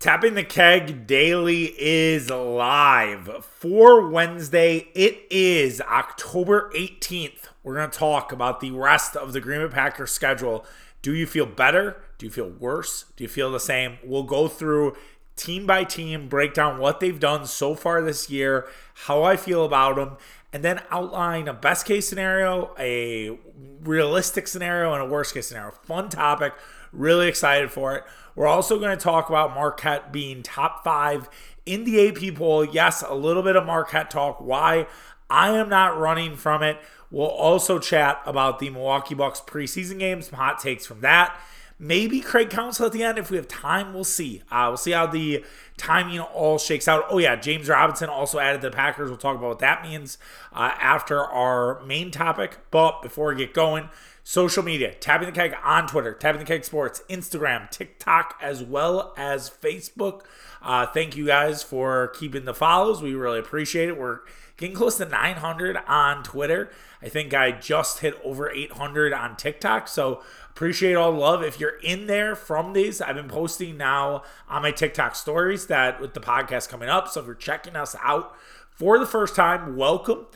Tapping the Keg Daily is live for Wednesday. It is October 18th. We're going to talk about the rest of the Green Bay Packers schedule. Do you feel better? Do you feel worse? Do you feel the same? We'll go through team by team, break down what they've done so far this year, how I feel about them, and then outline a best case scenario, a realistic scenario, and a worst case scenario. Fun topic. Really excited for it. We're also going to talk about Marquette being top 5 in the AP poll. Yes, a little bit of Marquette talk. Why? I am not running from it. We'll also chat about the Milwaukee Bucks preseason games, some hot takes from that. Maybe Craig Counsell at the end. If we have time, we'll see. We'll see how the timing all shakes out. Oh, yeah, James Robinson also added to the Packers. We'll talk about what that means after our main topic. But before we get going, social media, Tapping the Keg on Twitter, Tapping the Keg Sports, Instagram, TikTok, as well as Facebook. Thank you guys for keeping the follows. We really appreciate it. We're getting close to 900 on Twitter. I think I just hit over 800 on TikTok, so appreciate all the love. If you're in there from these, I've been posting now on my TikTok stories that with the podcast coming up, so if you're checking us out for the first time, welcome.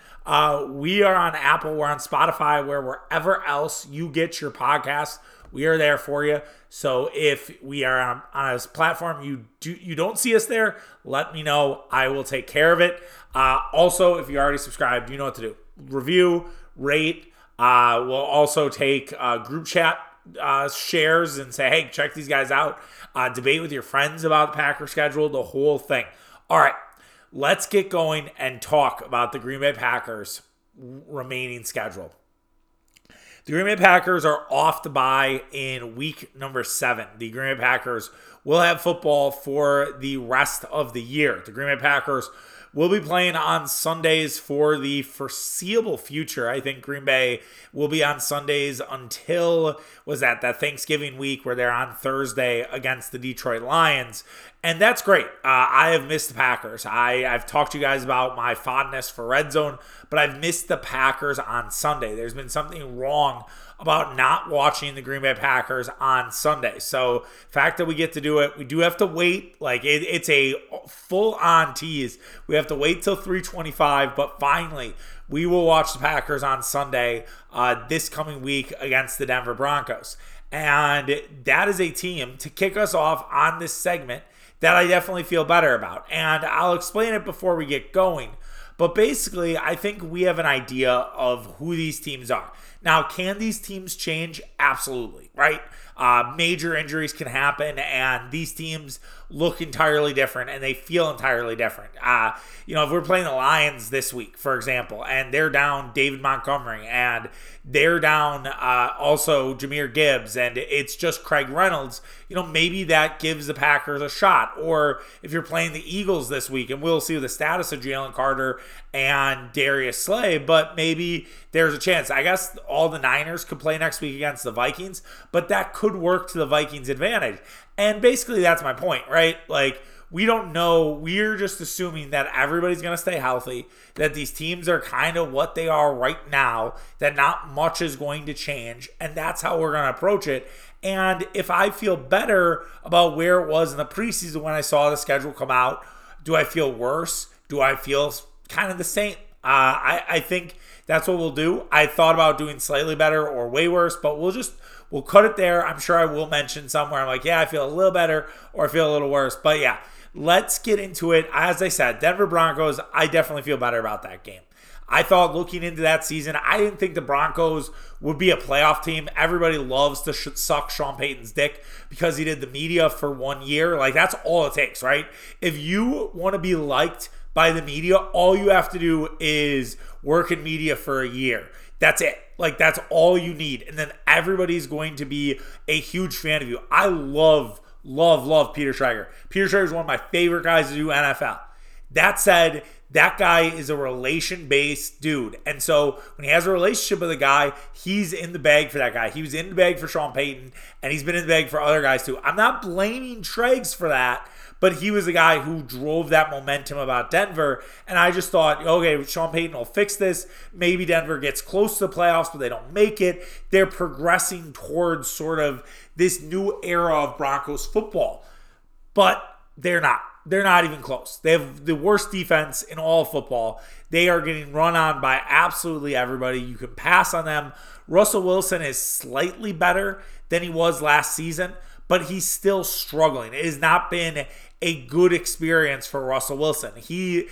We are on Apple, we're on Spotify, we're wherever else you get your podcast. We are there for you. So if we are on a platform you don't see us there, let me know. I will take care of it. Also, if you already subscribed, you know what to do. Review, rate. We'll also take group chat shares and say, hey, check these guys out. Debate with your friends about the Packer schedule, the whole thing. All right, let's get going and talk about the Green Bay Packers' remaining schedule. The Green Bay Packers are off the bye in week number 7. The Green Bay Packers will have football for the rest of the year. The Green Bay Packers will be playing on Sundays for the foreseeable future. I think Green Bay will be on Sundays until, that Thanksgiving week where they're on Thursday against the Detroit Lions. And that's great. I have missed the Packers. I've talked to you guys about my fondness for Red Zone, but I've missed the Packers on Sunday. There's been something wrong about not watching the Green Bay Packers on Sunday. So the fact that we get to do it, we do have to wait. Like it's a full-on tease. We have to wait till 3:25, but finally we will watch the Packers on Sunday this coming week against the Denver Broncos. And that is a team to kick us off on this segment that I definitely feel better about. And I'll explain it before we get going. But basically, I think we have an idea of who these teams are. Now, can these teams change? Absolutely, right? Major injuries can happen, and these teams look entirely different, and they feel entirely different. If we're playing the Lions this week, for example, and they're down David Montgomery, and they're down also Jahmyr Gibbs, and it's just Craig Reynolds, maybe that gives the Packers a shot. Or if you're playing the Eagles this week, and we'll see the status of Jalen Carter and Darius Slay, but maybe there's a chance. I guess all the Niners could play next week against the Vikings, but that could work to the Vikings' advantage. And basically that's my point, right? Like, we don't know. We're just assuming that everybody's going to stay healthy, that these teams are kind of what they are right now, that not much is going to change, and that's how we're going to approach it. And if I feel better about where it was in the preseason when I saw the schedule come out, do I feel worse? Do I feel kind of the same? I think that's what we'll do. I thought about doing slightly better or way worse, but we'll cut it there. I'm sure I will mention somewhere. I'm like, yeah, I feel a little better or I feel a little worse. But yeah, let's get into it. As I said, Denver Broncos, I definitely feel better about that game. I thought looking into that season, I didn't think the Broncos would be a playoff team. Everybody loves to suck Sean Payton's dick because he did the media for 1 year. Like, that's all it takes, right? If you want to be liked by the media, all you have to do is work in media for a year. That's it. Like, that's all you need. And then everybody's going to be a huge fan of you. I love Peter Schrager. Peter Schrager is one of my favorite guys to do NFL. That said, that guy is a relation-based dude. And so when he has a relationship with a guy, he's in the bag for that guy. He was in the bag for Sean Payton, and he's been in the bag for other guys too. I'm not blaming Trags for that, but he was the guy who drove that momentum about Denver. And I just thought, okay, Sean Payton will fix this. Maybe Denver gets close to the playoffs, but they don't make it. They're progressing towards sort of this new era of Broncos football. But They're not. They're not even close. They have the worst defense in all of football. They are getting run on by absolutely everybody. You can pass on them. Russell Wilson is slightly better than he was last season, but he's still struggling. It has not been a good experience for Russell Wilson. He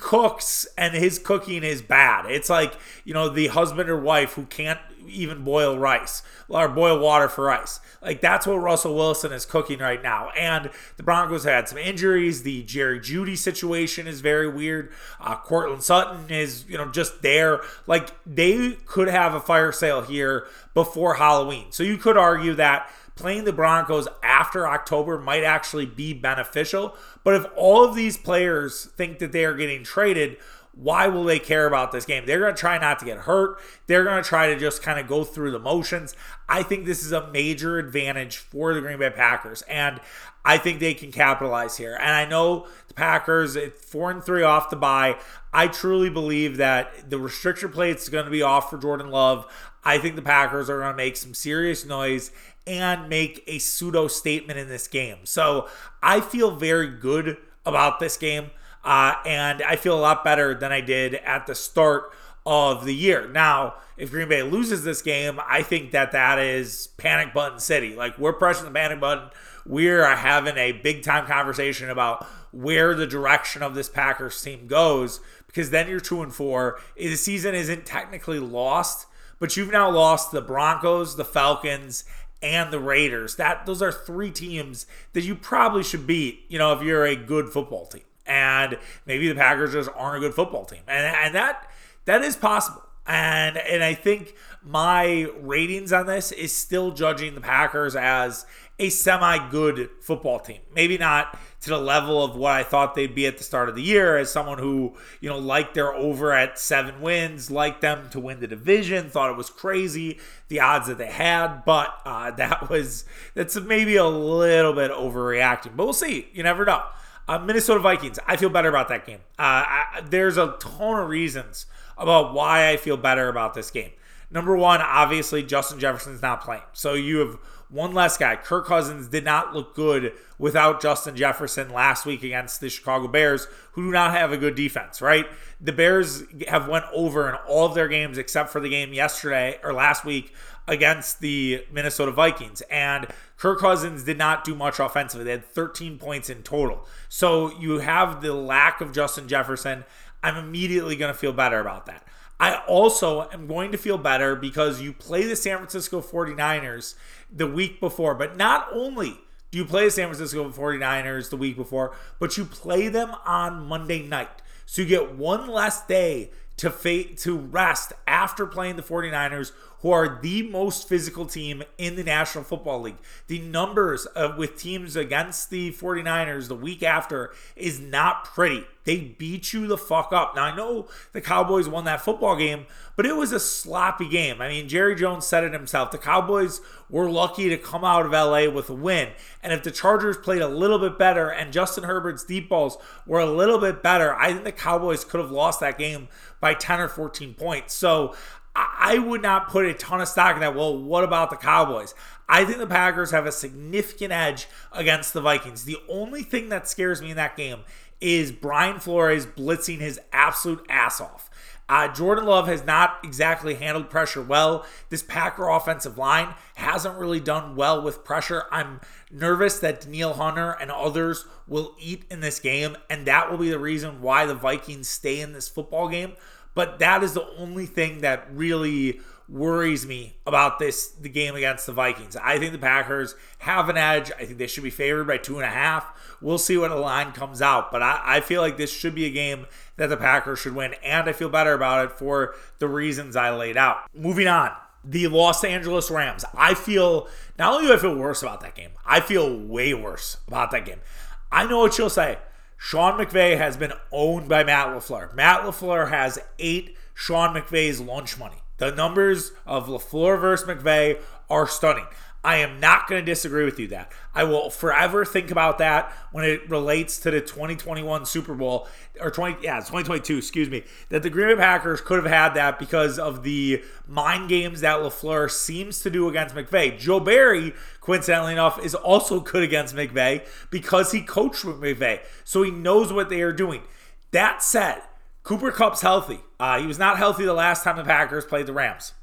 cooks, and his cooking is bad. It's like, you know, the husband or wife who can't even boil rice or boil water for rice. Like, that's what Russell Wilson is cooking right now. And the Broncos had some injuries. The Jerry Jeudy situation is very weird. Courtland Sutton is, you know, just there. Like, they could have a fire sale here before Halloween. So you could argue that playing the Broncos after October might actually be beneficial. But if all of these players think that they are getting traded, why will they care about this game? They're going to try not to get hurt. They're going to try to just kind of go through the motions. I think this is a major advantage for the Green Bay Packers, and I think they can capitalize here. And I know the Packers, 4-3 off the bye. I truly believe that the restrictor plate is going to be off for Jordan Love. I think the Packers are going to make some serious noise and make a pseudo statement in this game. So I feel very good about this game. And I feel a lot better than I did at the start of the year. Now, if Green Bay loses this game, I think that is panic button city. Like, we're pressing the panic button. We're having a big time conversation about where the direction of this Packers team goes, because then you're 2-4. The season isn't technically lost, but you've now lost the Broncos, the Falcons, and the Raiders. Those are three teams that you probably should beat, you know, if you're a good football team. And maybe the Packers just aren't a good football team. And that is possible. And I think my ratings on this is still judging the Packers as a semi-good football team. Maybe not to the level of what I thought they'd be at the start of the year, as someone who, you know, liked their over at 7 wins, liked them to win the division, thought it was crazy, the odds that they had, but that's maybe a little bit overreacting. But we'll see. You never know. Minnesota Vikings, I feel better about that game. There's a ton of reasons about why I feel better about this game. Number one, obviously, Justin Jefferson's not playing. So you have one less guy. Kirk Cousins did not look good without Justin Jefferson last week against the Chicago Bears, who do not have a good defense, right? The Bears have went over in all of their games except for the game yesterday or last week against the Minnesota Vikings. And Kirk Cousins did not do much offensively. They had 13 points in total. So you have the lack of Justin Jefferson. I'm immediately going to feel better about that. I also am going to feel better because you play the San Francisco 49ers the week before. But not only do you play the San Francisco 49ers the week before, but you play them on Monday night. So you get one less day to rest after playing the 49ers, who are the most physical team in the National Football League. The numbers with teams against the 49ers the week after is not pretty. They beat you the fuck up. Now, I know the Cowboys won that football game, but it was a sloppy game. I mean, Jerry Jones said it himself. The Cowboys were lucky to come out of LA with a win. And if the Chargers played a little bit better and Justin Herbert's deep balls were a little bit better, I think the Cowboys could have lost that game by 10 or 14 points. So I would not put a ton of stock in that. Well, what about the Cowboys? I think the Packers have a significant edge against the Vikings. The only thing that scares me in that game is Brian Flores blitzing his absolute ass off. Jordan Love has not exactly handled pressure well. This Packer offensive line hasn't really done well with pressure. I'm nervous that Danielle Hunter and others will eat in this game, and that will be the reason why the Vikings stay in this football game. But that is the only thing that really worries me about the game against the Vikings. I think the Packers have an edge. I think they should be favored by 2.5. We'll see what the line comes out. But I feel like this should be a game that the Packers should win. And I feel better about it for the reasons I laid out. Moving on, the Los Angeles Rams. Not only do I feel worse about that game, I feel way worse about that game. I know what you'll say. Sean McVay has been owned by Matt LaFleur. Matt LaFleur has ate Sean McVay's lunch money. The numbers of LaFleur versus McVay are stunning. I am not going to disagree with you that. I will forever think about that when it relates to the 2021 Super Bowl, or 2022, excuse me, that the Green Bay Packers could have had that because of the mind games that LaFleur seems to do against McVay. Joe Barry, coincidentally enough, is also good against McVay because he coached with McVay, so he knows what they are doing. That said, Cooper Kupp's healthy. He was not healthy the last time the Packers played the Rams.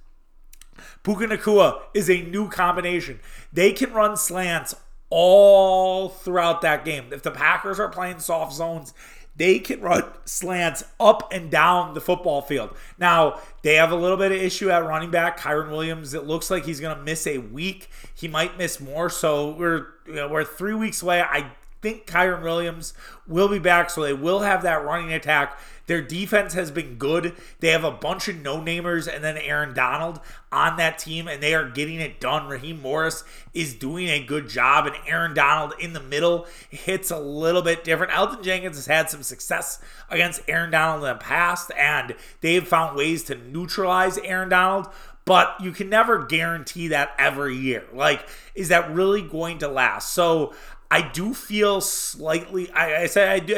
Puka Nacua is a new combination. They can run slants all throughout that game. If the Packers are playing soft zones, they can run slants up and down the football field. Now, they have a little bit of issue at running back. Kyren Williams, it looks like he's going to miss a week. He might miss more, so we're 3 weeks away. I think Kyren Williams will be back, so they will have that running attack. Their defense has been good. They have a bunch of no-namers and then Aaron Donald on that team, and they are getting it done. Raheem Morris is doing a good job, and Aaron Donald in the middle hits a little bit different. Elgton Jenkins has had some success against Aaron Donald in the past, and they've found ways to neutralize Aaron Donald, but you can never guarantee that every year. Like, is that really going to last? So I do feel slightly, I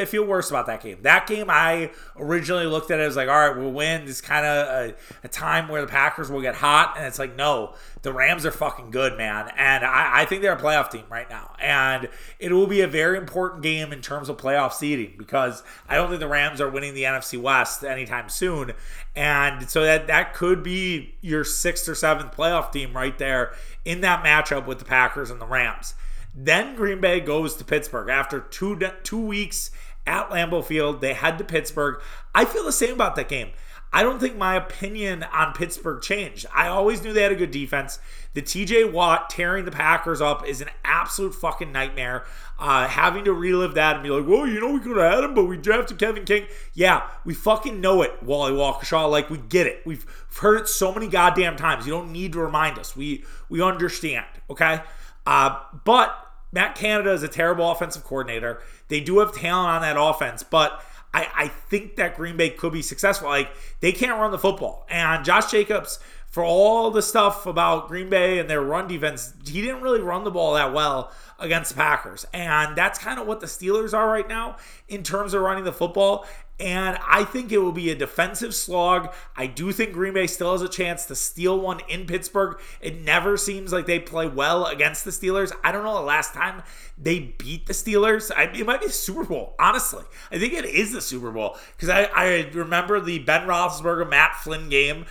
feel worse about that game. That game, I originally looked at it as like, all right, we'll win. This is kind of a time where the Packers will get hot. And it's like, no, the Rams are fucking good, man. And I think they're a playoff team right now. And it will be a very important game in terms of playoff seeding because I don't think the Rams are winning the NFC West anytime soon. And so that could be your sixth or seventh playoff team right there in that matchup with the Packers and the Rams. Then Green Bay goes to Pittsburgh. After two weeks at Lambeau Field, they head to Pittsburgh. I feel the same about that game. I don't think my opinion on Pittsburgh changed. I always knew they had a good defense. The TJ Watt tearing the Packers up is an absolute fucking nightmare. Having to relive that and be like, well, we could have had him, but we drafted Kevin King. Yeah, we fucking know it, Wally Walkershaw. Like, we get it. We've heard it so many goddamn times. You don't need to remind us. We understand, okay? But Matt Canada is a terrible offensive coordinator. They do have talent on that offense, but I think that Green Bay could be successful. Like, they can't run the football. And Josh Jacobs, for all the stuff about Green Bay and their run defense, he didn't really run the ball that well against the Packers. And that's kind of what the Steelers are right now in terms of running the football. And I think it will be a defensive slog. I do think Green Bay still has a chance to steal one in Pittsburgh. It never seems like they play well against the Steelers. I don't know the last time they beat the Steelers. It might be the Super Bowl, honestly. I think it is the Super Bowl because I remember the Ben Roethlisberger, Matt Flynn game.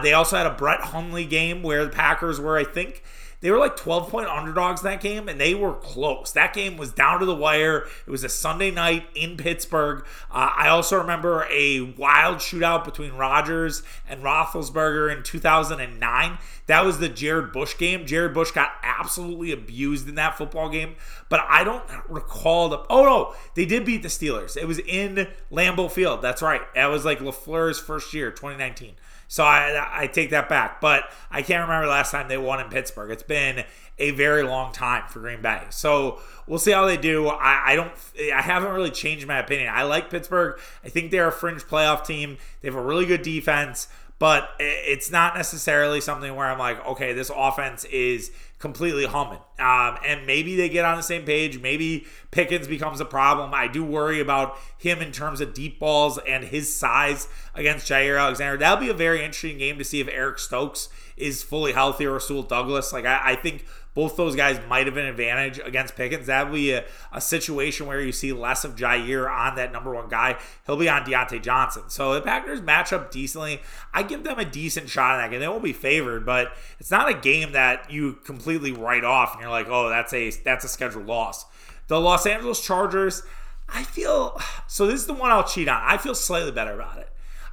They also had a Brett Hundley game where the Packers were, I think, they were like 12-point underdogs that game, and they were close. That game was down to the wire. It was a Sunday night in Pittsburgh. I also remember a wild shootout between Rodgers and Roethlisberger in 2009. That was the Jared Bush game. Jared Bush got absolutely abused in that football game, but I don't recall they did beat the Steelers. It was in Lambeau Field. That's right. That was like LaFleur's first year, 2019. So I take that back, but I can't remember the last time they won in Pittsburgh. It's been a very long time for Green Bay. So we'll see how they do. I haven't really changed my opinion. I like Pittsburgh. I think they're a fringe playoff team. They have a really good defense, but it's not necessarily something where I'm like, okay, this offense is completely humming. And maybe they get on the same page. Maybe Pickens becomes a problem. I do worry about him in terms of deep balls and his size against Jair Alexander. That'll be a very interesting game to see if Eric Stokes is fully healthy or Rasul Douglas. Like, I think both those guys might have an advantage against Pickens. That'll be a situation where you see less of Jair on that number one guy. He'll be on Deontay Johnson. So the Packers match up decently. I give them a decent shot in that game. They won't be favored, but it's not a game that you completely write off and you're like, oh, that's a scheduled loss. The Los Angeles Chargers, this is the one I'll cheat on. I feel slightly better about it.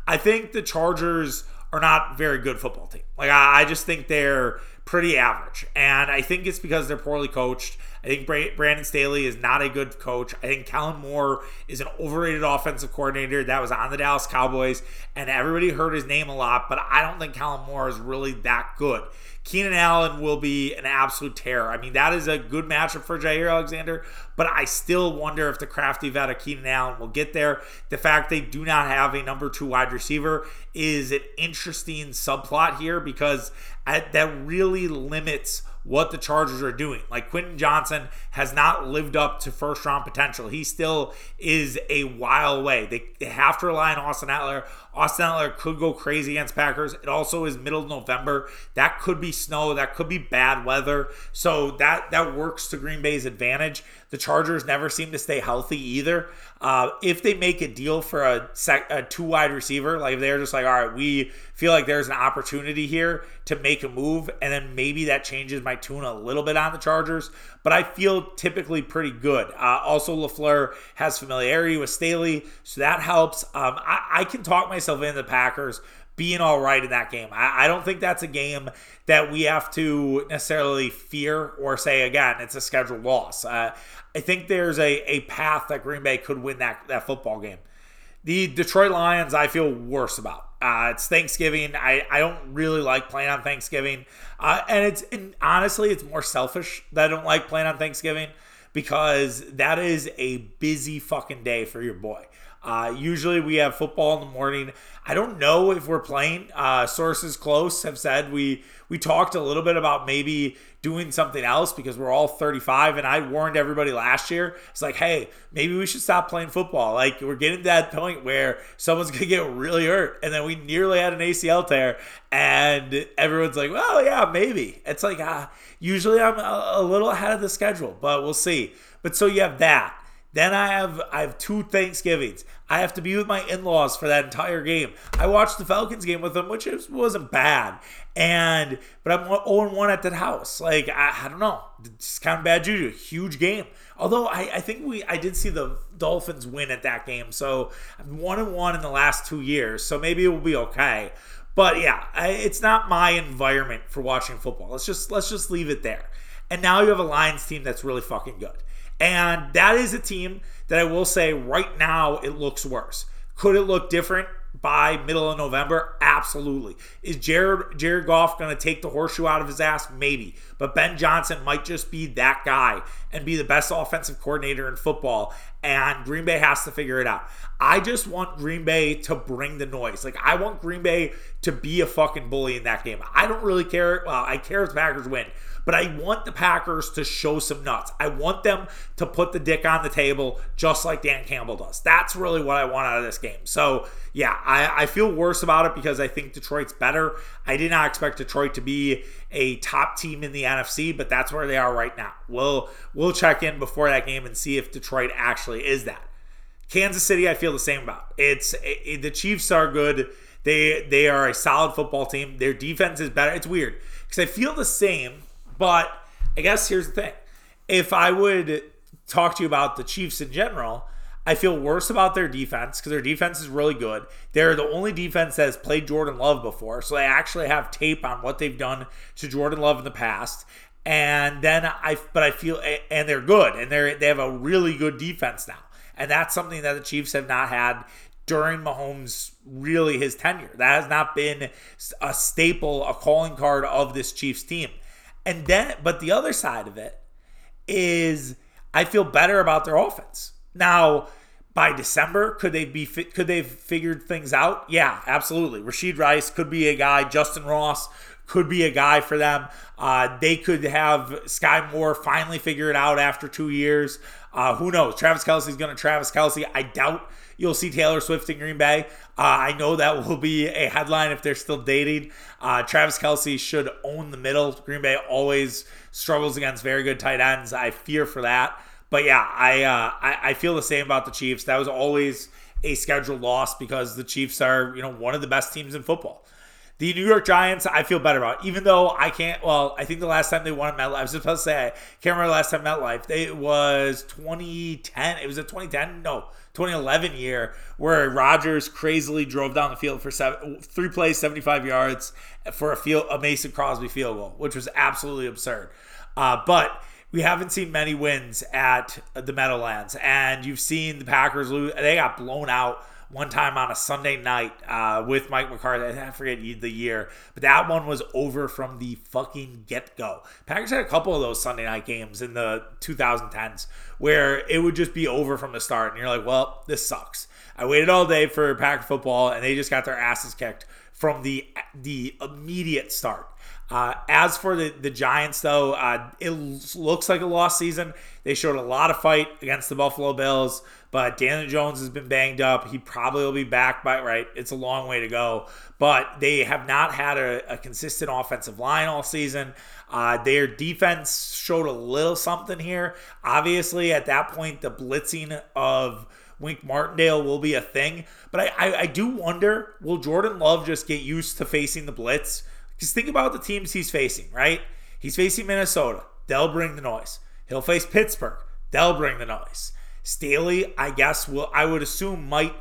I think the Chargers are not a very good football team. Like, I just think they're pretty average. And I think it's because they're poorly coached. I think Brandon Staley is not a good coach. I think Kellen Moore is an overrated offensive coordinator that was on the Dallas Cowboys, and everybody heard his name a lot, but I don't think Kellen Moore is really that good. Keenan Allen will be an absolute terror. I mean, that is a good matchup for Jair Alexander, but I still wonder if the crafty vet of Keenan Allen will get there. The fact they do not have a number 2 wide receiver is an interesting subplot here because that really limits what the Chargers are doing. Like, Quentin Johnson has not lived up to first-round potential. He still is a while away. They have to rely on Austin Eckler. Austin Eckler could go crazy against Packers. It also is middle of November. That could be snow. That could be bad weather. So that works to Green Bay's advantage. The Chargers never seem to stay healthy either. If they make a deal for a two-wide receiver, like if they're just like, all right, we feel like there's an opportunity here to make a move, and then maybe that changes my tune a little bit on the Chargers. But I feel typically pretty good. Also, LaFleur has familiarity with Staley, so that helps. I can talk myself into the Packers being all right in that game. I don't think that's a game that we have to necessarily fear or say, again, it's a scheduled loss. I think there's a path that Green Bay could win that football game. The Detroit Lions, I feel worse about. It's Thanksgiving. I don't really like playing on Thanksgiving. And honestly, it's more selfish that I don't like playing on Thanksgiving, because that is a busy fucking day for your boy. Usually we have football in the morning. I don't know if we're playing. Sources close have said we talked a little bit about maybe doing something else because we're all 35, and I warned everybody last year. It's like, hey, maybe we should stop playing football. Like, we're getting to that point where someone's going to get really hurt, and then we nearly had an ACL tear, and everyone's like, well, yeah, maybe. It's like, usually I'm a little ahead of the schedule, but we'll see. But so you have that. Then I have two Thanksgivings. I have to be with my in-laws for that entire game. I watched the Falcons game with them, which wasn't bad. But I'm 0-1 at that house. Like, I don't know. It's kind of bad juju. Huge game. Although I think I did see the Dolphins win at that game. So I'm 1-1 in the last 2 years. So maybe it will be okay. But yeah, it's not my environment for watching football. Let's just leave it there. And now you have a Lions team that's really fucking good. And that is a team that I will say right now it looks worse. Could it look different by middle of November? Absolutely. Is Jared Goff going to take the horseshoe out of his ass? Maybe. But Ben Johnson might just be that guy and be the best offensive coordinator in football. And Green Bay has to figure it out. I just want Green Bay to bring the noise. Like, I want Green Bay to be a fucking bully in that game. I don't really care. Well, I care if the Packers win. But I want the Packers to show some nuts. I want them to put the dick on the table just like Dan Campbell does. That's really what I want out of this game. So, yeah, I feel worse about it because I think Detroit's better. I did not expect Detroit to be a top team in the NFC, but that's where they are right now. We'll check in before that game and see if Detroit actually is that. Kansas City, I feel the same about. The Chiefs are good. They are a solid football team. Their defense is better. It's weird because I feel the same. But I guess here's the thing. If I would talk to you about the Chiefs in general, I feel worse about their defense because their defense is really good. They're the only defense that has played Jordan Love before, so they actually have tape on what they've done to Jordan Love in the past. And then I feel, and they're good, and they have a really good defense now. And that's something that the Chiefs have not had during Mahomes, really his tenure. That has not been a staple, a calling card of this Chiefs team. And then, but the other side of it is I feel better about their offense. Now, by December, could they have figured things out? Yeah, absolutely. Rashid Rice could be a guy. Justin Ross could be a guy for them. They could have Sky Moore finally figure it out after 2 years. Who knows? Travis Kelce. I doubt you'll see Taylor Swift in Green Bay. I know that will be a headline if they're still dating. Travis Kelce should own the middle. Green Bay always struggles against very good tight ends. I fear for that. But yeah, I feel the same about the Chiefs. That was always a scheduled loss because the Chiefs are, one of the best teams in football. The New York Giants, I feel better about, even though I think the last time they won at MetLife, I was just about to say, I can't remember the last time MetLife. It was 2010. It was a 2011 year where Rodgers crazily drove down the field for three plays, 75 yards for a Mason Crosby field goal, which was absolutely absurd. But we haven't seen many wins at the Meadowlands, and you've seen the Packers lose. They got blown out one time on a Sunday night with Mike McCarthy. I forget the year, but that one was over from the fucking get-go. Packers had a couple of those Sunday night games in the 2010s where it would just be over from the start, and you're like, well, this sucks. I waited all day for Packer football, and they just got their asses kicked from the immediate start. As for the Giants, though, it looks like a lost season. They showed a lot of fight against the Buffalo Bills, but Daniel Jones has been banged up. He probably will be back by, right, it's a long way to go. But they have not had a consistent offensive line all season. Their defense showed a little something here. Obviously, at that point, the blitzing of Wink Martindale will be a thing. But I do wonder, will Jordan Love just get used to facing the blitz? Just think about the teams he's facing, right? He's facing Minnesota. They'll bring the noise. He'll face Pittsburgh. They'll bring the noise. Staley, I guess, I would assume might,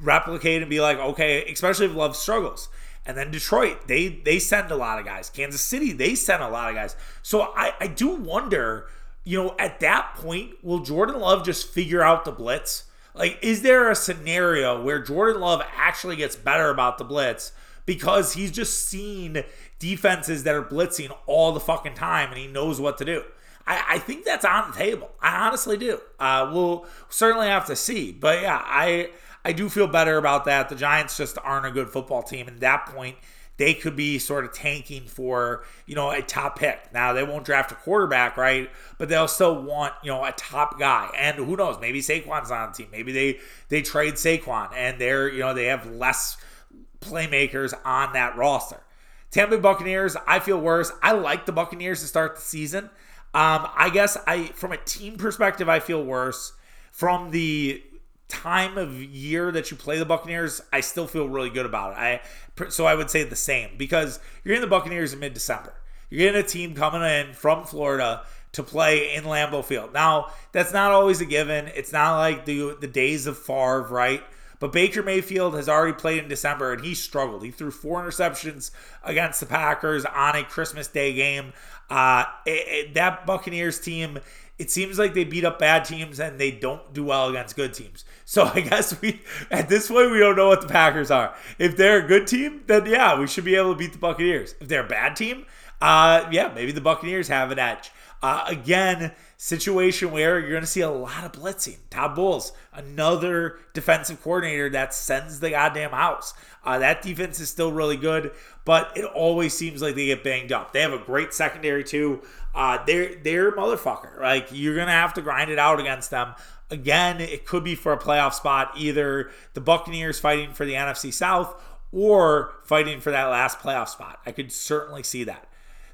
replicate and be like, okay, especially if Love struggles. And then Detroit, they send a lot of guys. Kansas City, they send a lot of guys. So I do wonder, at that point, will Jordan Love just figure out the blitz? Like, is there a scenario where Jordan Love actually gets better about the blitz? Because he's just seen defenses that are blitzing all the fucking time, and he knows what to do. I think that's on the table. I honestly do. We'll certainly have to see. But, yeah, I do feel better about that. The Giants just aren't a good football team. At that point, they could be sort of tanking for, a top pick. Now, they won't draft a quarterback, right? But they'll still want, a top guy. And who knows? Maybe Saquon's on the team. Maybe they trade Saquon, and they're, they have less playmakers on that roster. Tampa Bay Buccaneers, I feel worse. I like the Buccaneers to start the season. I guess from a team perspective, I feel worse. From the time of year that you play the Buccaneers, I still feel really good about it. So I would say the same, because you're in the Buccaneers in mid-December. You're getting a team coming in from Florida to play in Lambeau Field. Now, that's not always a given. It's not like the days of Favre, right? But Baker Mayfield has already played in December, and he struggled. He threw 4 interceptions against the Packers on a Christmas Day game. That Buccaneers team, it seems like they beat up bad teams, and they don't do well against good teams. So I guess at this point, we don't know what the Packers are. If they're a good team, then yeah, we should be able to beat the Buccaneers. If they're a bad team, yeah, maybe the Buccaneers have an edge. Again, situation where you're going to see a lot of blitzing. Todd Bowles, another defensive coordinator that sends the goddamn house. That defense is still really good, but it always seems like they get banged up. They have a great secondary too. They're motherfucker. Like, you're going to have to grind it out against them. Again, it could be for a playoff spot, either the Buccaneers fighting for the NFC South or fighting for that last playoff spot. I could certainly see that.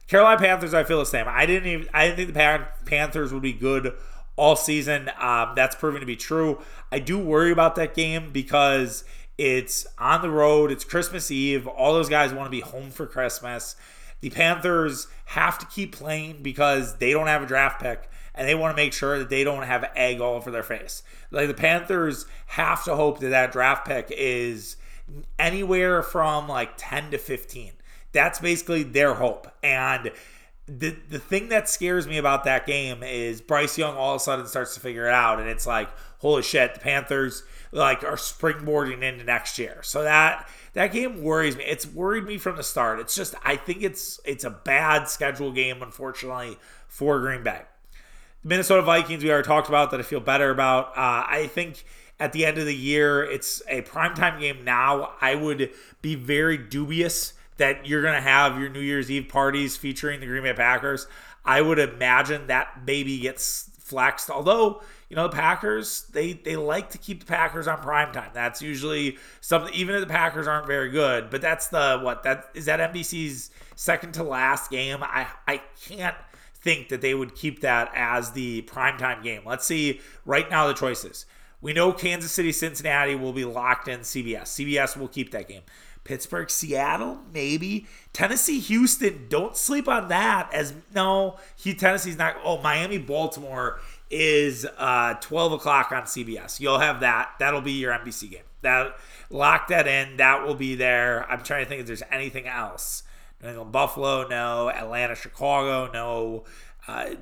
Carolina Panthers, I feel the same. I didn't think the Panthers would be good all season. That's proven to be true. I do worry about that game because it's on the road. It's Christmas Eve. All those guys want to be home for Christmas. The Panthers have to keep playing because they don't have a draft pick, and they want to make sure that they don't have egg all over their face. Like, the Panthers have to hope that draft pick is anywhere from like 10 to 15. That's basically their hope. And the thing that scares me about that game is Bryce Young all of a sudden starts to figure it out. And it's like, holy shit, the Panthers are springboarding into next year. So that game worries me. It's worried me from the start. It's just, I think it's a bad schedule game, unfortunately, for Green Bay. The Minnesota Vikings, we already talked about, that I feel better about. I think at the end of the year, it's a primetime game now. I would be very dubious that you're going to have your New Year's Eve parties featuring the Green Bay Packers. I would imagine that baby gets flexed. Although, the Packers, they like to keep the Packers on primetime. That's usually something, even if the Packers aren't very good. But that's that NBC's second to last game? I can't think that they would keep that as the primetime game. Let's see right now the choices. We know Kansas City, Cincinnati will be locked in CBS. CBS will keep that game. Pittsburgh, Seattle, maybe. Tennessee, Houston, don't sleep on that. Tennessee's not. Oh, Miami, Baltimore is 12 o'clock on CBS. You'll have that. That'll be your NBC game. Lock that in. That will be there. I'm trying to think if there's anything else. New England, Buffalo, no. Atlanta, Chicago, no.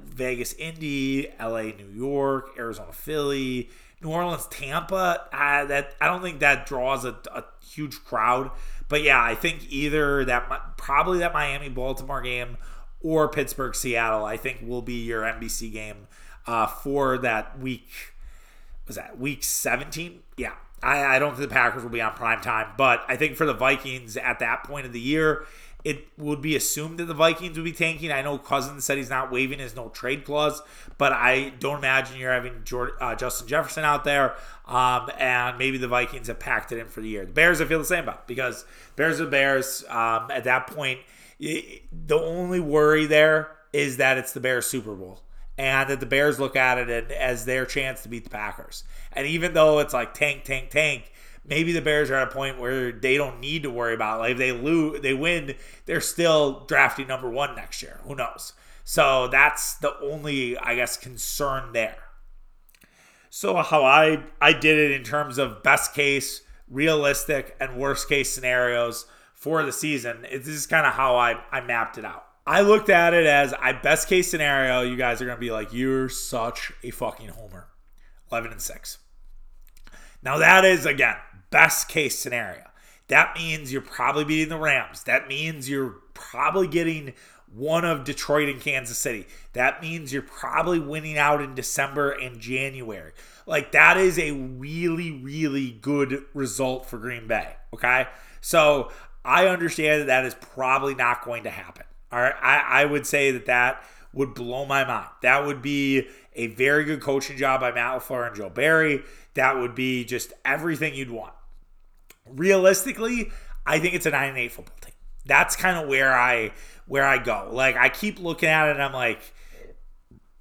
Vegas, Indy, LA, New York, Arizona, Philly, New Orleans, Tampa. I don't think that draws a huge crowd. But yeah, I think either that Miami Baltimore game or Pittsburgh Seattle, I think, will be your NBC game for that week. Was that week 17? Yeah. I don't think the Packers will be on primetime, but I think for the Vikings at that point of the year, It would be assumed that the Vikings would be tanking. I know Cousins said he's not waiving his no-trade clause, but I don't imagine you're having Justin Jefferson out there, and maybe the Vikings have packed it in for the year. The Bears I feel the same about, because Bears are Bears. At that point, the only worry there is that it's the Bears Super Bowl, and that the Bears look at it as their chance to beat the Packers. And even though it's like tank, maybe the Bears are at a point where they don't need to worry about it. Like if they win, they're still drafting number one next year. Who knows? So that's the only, I guess, concern there. So how I did it in terms of best case, realistic, and worst case scenarios for the season, this is kind of how I mapped it out. I looked at it as best case scenario, you guys are going to be like, you're such a fucking homer. 11-6. Now that is, again, best case scenario. That means you're probably beating the Rams. That means you're probably getting one of Detroit and Kansas City. That means you're probably winning out in December and January. Like, that is a really, really good result for Green Bay, okay? So I understand that that is probably not going to happen. All right, I would say that would blow my mind. That would be a very good coaching job by Matt LaFleur and Joe Barry. That would be just everything you'd want. Realistically, I think it's a 9-8 football team. That's kind of where I go. Like, I keep looking at it and I'm like,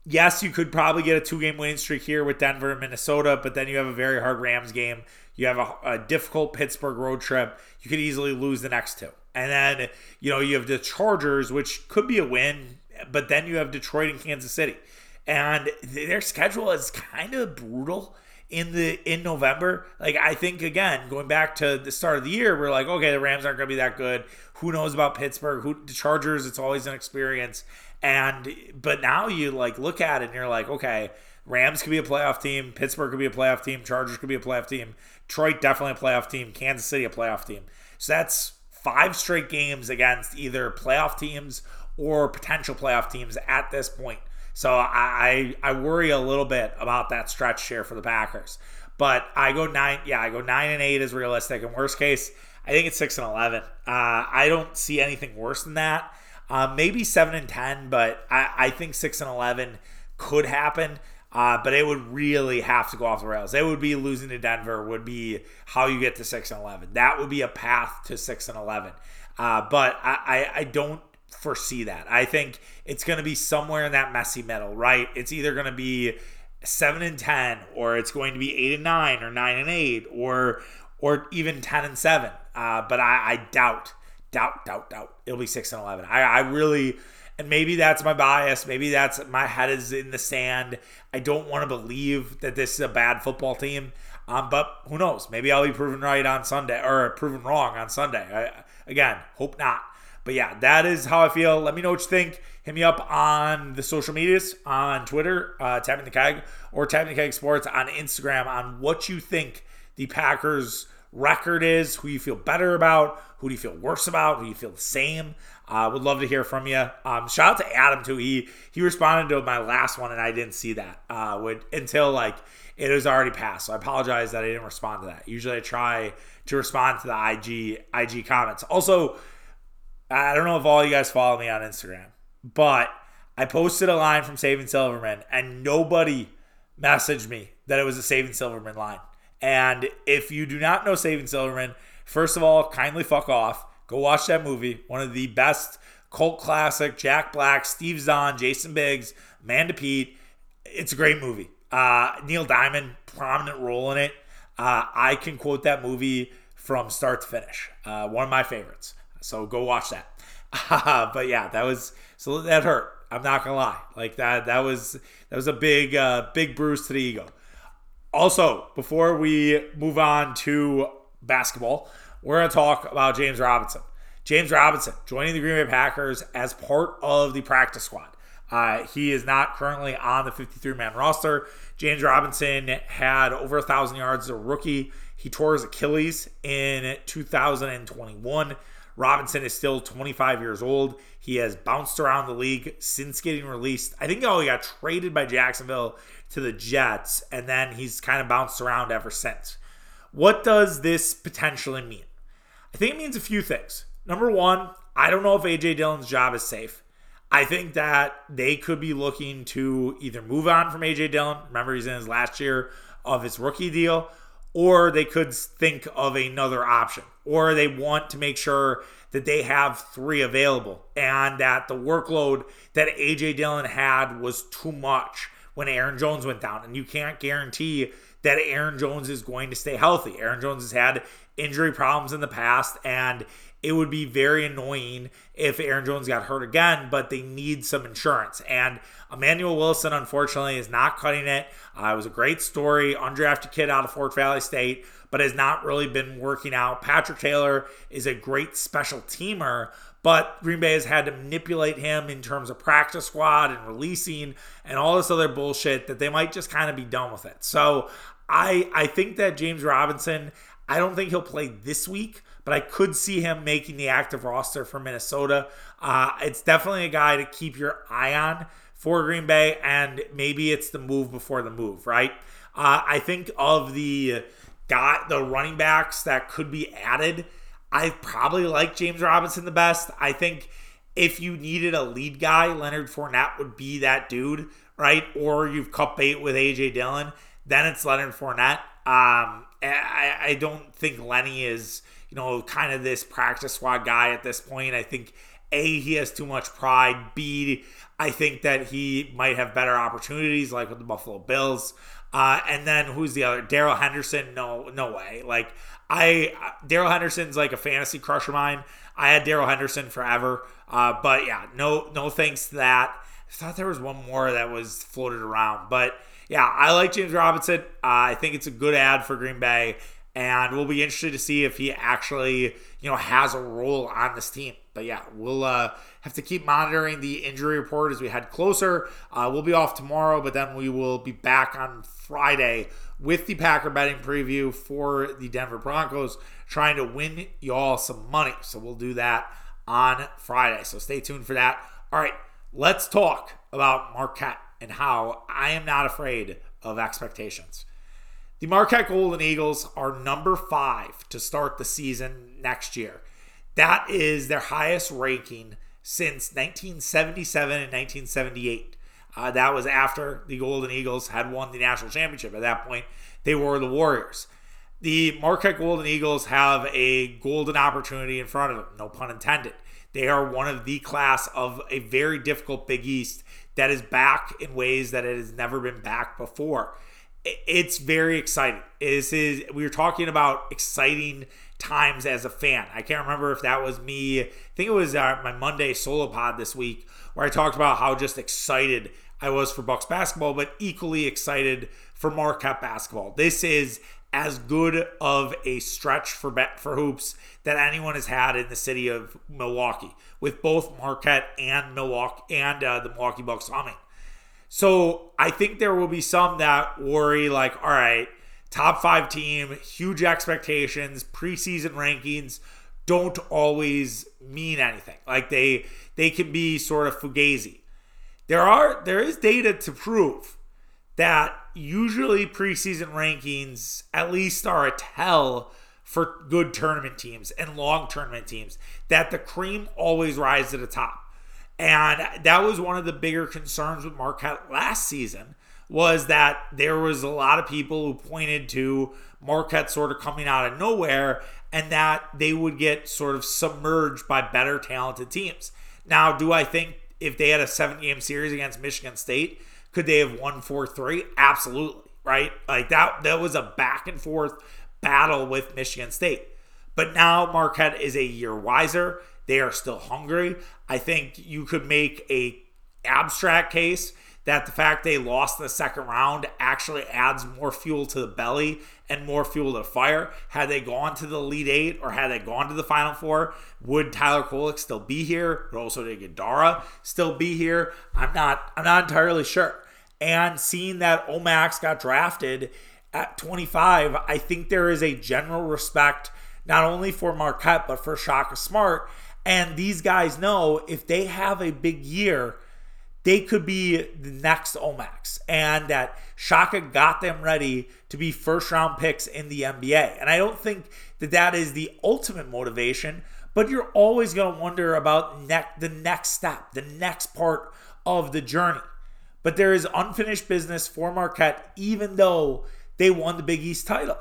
yes, you could probably get a 2-game winning streak here with Denver and Minnesota, but then you have a very hard Rams game. You have a difficult Pittsburgh road trip. You could easily lose the next two. And then, you have the Chargers, which could be a win, but then you have Detroit and Kansas City. And their schedule is kind of brutal in November. Like, I think, again, going back to the start of the year, we're like, okay, the Rams aren't going to be that good. Who knows about Pittsburgh? The Chargers, it's always an experience. But now you, like, look at it and you're like, okay, Rams could be a playoff team. Pittsburgh could be a playoff team. Chargers could be a playoff team. Detroit, definitely a playoff team. Kansas City, a playoff team. So that's 5 straight games against either playoff teams or potential playoff teams at this point. So I worry a little bit about that stretch here for the Packers. But I go 9-8 is realistic. In worst case, I think it's 6-11. I don't see anything worse than that. Maybe 7-10, but I think 6-11 could happen. But it would really have to go off the rails. It would be losing to Denver would be how you get to 6-11. That would be a path to 6-11. But I don't foresee that. I think it's going to be somewhere in that messy middle, right? It's either going to be 7-10, or it's going to be 8-9, or 9-8, or even 10-7. But I doubt it'll be 6-11. I really. And maybe that's my bias. Maybe that's my head is in the sand. I don't want to believe that this is a bad football team. But who knows? Maybe I'll be proven right on Sunday, or proven wrong on Sunday. Again, hope not. But yeah, that is how I feel. Let me know what you think. Hit me up on the social medias, on Twitter, Tapping the Keg, or Tapping the Keg Sports on Instagram, on what you think the Packers record is, who you feel better about, who do you feel worse about, who do you feel the same. Would love to hear from you. Shout out to Adam too. He responded to my last one and I didn't see that until like it was already passed. So I apologize that I didn't respond to that. Usually I try to respond to the IG comments. Also, I don't know if all you guys follow me on Instagram, but I posted a line from Saving Silverman and nobody messaged me that it was a Saving Silverman line. And if you do not know Saving Silverman, first of all, kindly fuck off. Go watch that movie. One of the best cult classic. Jack Black, Steve Zahn, Jason Biggs, Amanda Peet. It's a great movie. Neil Diamond, prominent role in it. I can quote that movie from start to finish. One of my favorites. So go watch that. But yeah, that hurt. I'm not gonna lie. Like that was a big bruise to the ego. Also, before we move on to basketball, we're going to talk about James Robinson. James Robinson joining the Green Bay Packers as part of the practice squad. He is not currently on the 53-man roster. James Robinson had over 1,000 yards as a rookie. He tore his Achilles in 2021. Robinson is still 25 years old. He has bounced around the league since getting released. I think he got traded by Jacksonville to the Jets, and then he's kind of bounced around ever since. What does this potentially mean? I think it means a few things. Number one, I don't know if A.J. Dillon's job is safe. I think that they could be looking to either move on from A.J. Dillon. Remember, he's in his last year of his rookie deal. Or they could think of another option. Or they want to make sure that they have three available and that the workload that A.J. Dillon had was too much when Aaron Jones went down. And you can't guarantee that Aaron Jones is going to stay healthy. Aaron Jones has had injury problems in the past, and it would be very annoying if Aaron Jones got hurt again, but they need some insurance. And Emmanuel Wilson, unfortunately, is not cutting it. It was a great story, undrafted kid out of Fort Valley State, but has not really been working out. Patrick Taylor is a great special teamer, but Green Bay has had to manipulate him in terms of practice squad and releasing and all this other bullshit that they might just kind of be done with it. So I think that James Robinson, I don't think he'll play this week, but I could see him making the active roster for Minnesota. It's definitely a guy to keep your eye on for Green Bay, and maybe it's the move before the move, right? I think of the running backs that could be added, I probably like James Robinson the best. I think if you needed a lead guy, Leonard Fournette would be that dude, right? Or you've cut bait with A.J. Dillon, then it's Leonard Fournette. I don't think Lenny is, kind of this practice squad guy at this point. I think, A, he has too much pride. B, I think that he might have better opportunities, like with the Buffalo Bills. And then who's the other? Darrell Henderson? No way. Darrell Henderson's like a fantasy crush of mine. I had Darrell Henderson forever. But yeah, no thanks to that. I thought there was one more that was floated around. But yeah, I like James Robinson. I think it's a good ad for Green Bay. And we'll be interested to see if he actually, has a role on this team. But yeah, we'll have to keep monitoring the injury report as we head closer. We'll be off tomorrow, but then we will be back on Friday with the Packer betting preview for the Denver Broncos, trying to win y'all some money. So we'll do that on Friday. So stay tuned for that. All right, let's talk about Marquette and how I am not afraid of expectations. The Marquette Golden Eagles are number 5 to start the season next year. That is their highest ranking since 1977 and 1978. That was after the Golden Eagles had won the national championship. At that point, they were the Warriors. The Marquette Golden Eagles have a golden opportunity in front of them, no pun intended. They are one of the class of a very difficult Big East that is back in ways that it has never been back before. It's very exciting. We were talking about exciting times as a fan. I can't remember if that was me. I think it was my Monday solo pod this week where I talked about how just excited I was for Bucks basketball, but equally excited for Marquette basketball. This is as good of a stretch for hoops that anyone has had in the city of Milwaukee, with both Marquette and Milwaukee and the Milwaukee Bucks humming. So I think there will be some that worry like, all right, top 5 team, huge expectations, preseason rankings don't always mean anything. Like they can be sort of fugazi. There is data to prove that usually preseason rankings at least are a tell for good tournament teams and long tournament teams, that the cream always rises to the top. And that was one of the bigger concerns with Marquette last season, was that there was a lot of people who pointed to Marquette sort of coming out of nowhere and that they would get sort of submerged by better talented teams. Now, do I think if they had a 7-game series against Michigan State, could they have won 4-3? Absolutely, right? Like that was a back and forth battle with Michigan State. But now Marquette is a year wiser. They are still hungry. I think you could make an abstract case that the fact they lost in the second round actually adds more fuel to the belly and more fuel to the fire. Had they gone to the Elite Eight or had they gone to the Final Four, would Tyler Kolek still be here? Would also Iguodala still be here? I'm not entirely sure. And seeing that Omax got drafted at 25, I think there is a general respect not only for Marquette but for Shaka Smart. And these guys know if they have a big year, they could be the next Omax. And that Shaka got them ready to be first-round picks in the NBA. And I don't think that is the ultimate motivation, But you're always going to wonder about the next step, the next part of the journey. But there is unfinished business for Marquette, even though they won the Big East title.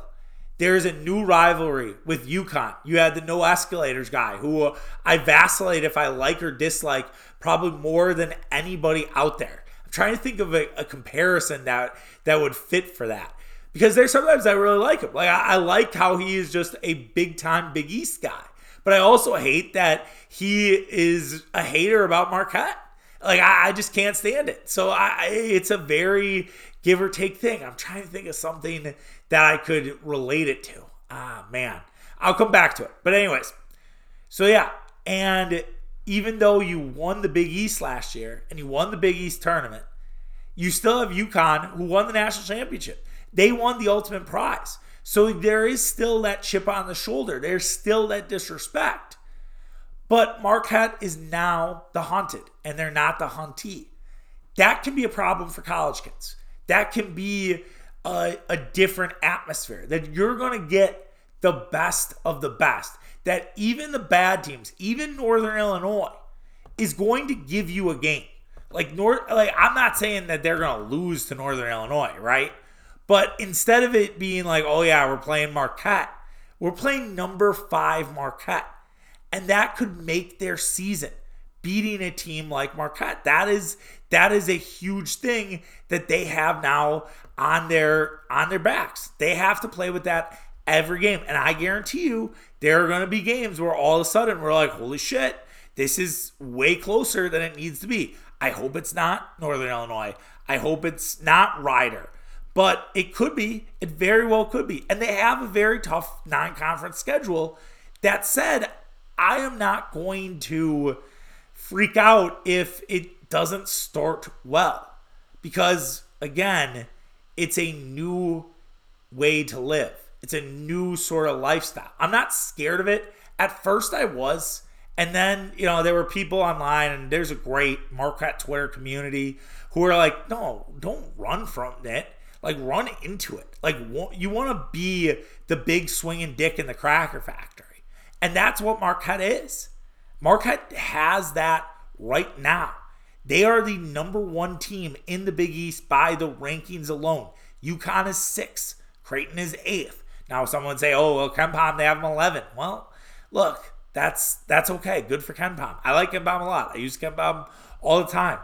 There is a new rivalry with UConn. You had the no escalators guy who I vacillate if I like or dislike probably more than anybody out there. I'm trying to think of a comparison that would fit for that. Because there's sometimes I really like him. Like I like how he is just a big-time Big East guy. But I also hate that he is a hater about Marquette. Like I just can't stand it. So it's a very give or take thing. I'm trying to think of something that I could relate it to. I'll come back to it. But anyways, so yeah. And even though you won the Big East last year and you won the Big East tournament, you still have UConn who won the national championship. They won the ultimate prize. So there is still that chip on the shoulder. There's still that disrespect. But Marquette is now the hunted, and they're not the huntee. That can be a problem for college kids. That can be a different atmosphere, that you're going to get the best of the best, that even the bad teams, even Northern Illinois, is going to give you a game. Like I'm not saying that they're going to lose to Northern Illinois, right? But instead of it being like, oh yeah, we're playing Marquette, we're playing number 5 Marquette. And that could make their season, beating a team like Marquette. That is a huge thing that they have now on their backs. They have to play with that every game. And I guarantee you there are going to be games where all of a sudden we're like, holy shit, this is way closer than it needs to be. I hope it's not Northern Illinois. I hope it's not Rider. But it could be. It very well could be. And they have a very tough non-conference schedule. That said, I am not going to freak out if it doesn't start well. Because, again, it's a new way to live. It's a new sort of lifestyle. I'm not scared of it. At first I was. And then, there were people online, and there's a great Marquette Twitter community who are like, no, don't run from it. Like, run into it. Like, you want to be the big swinging dick in the cracker factory. And that's what Marquette is. Marquette has that right now. They are the number 1 team in the Big East by the rankings alone. UConn is 6th. Creighton is 8th. Now someone would say, oh, well, KenPom, they have them 11. Well, look, that's okay. Good for KenPom. I like KenPom a lot. I use KenPom all the time.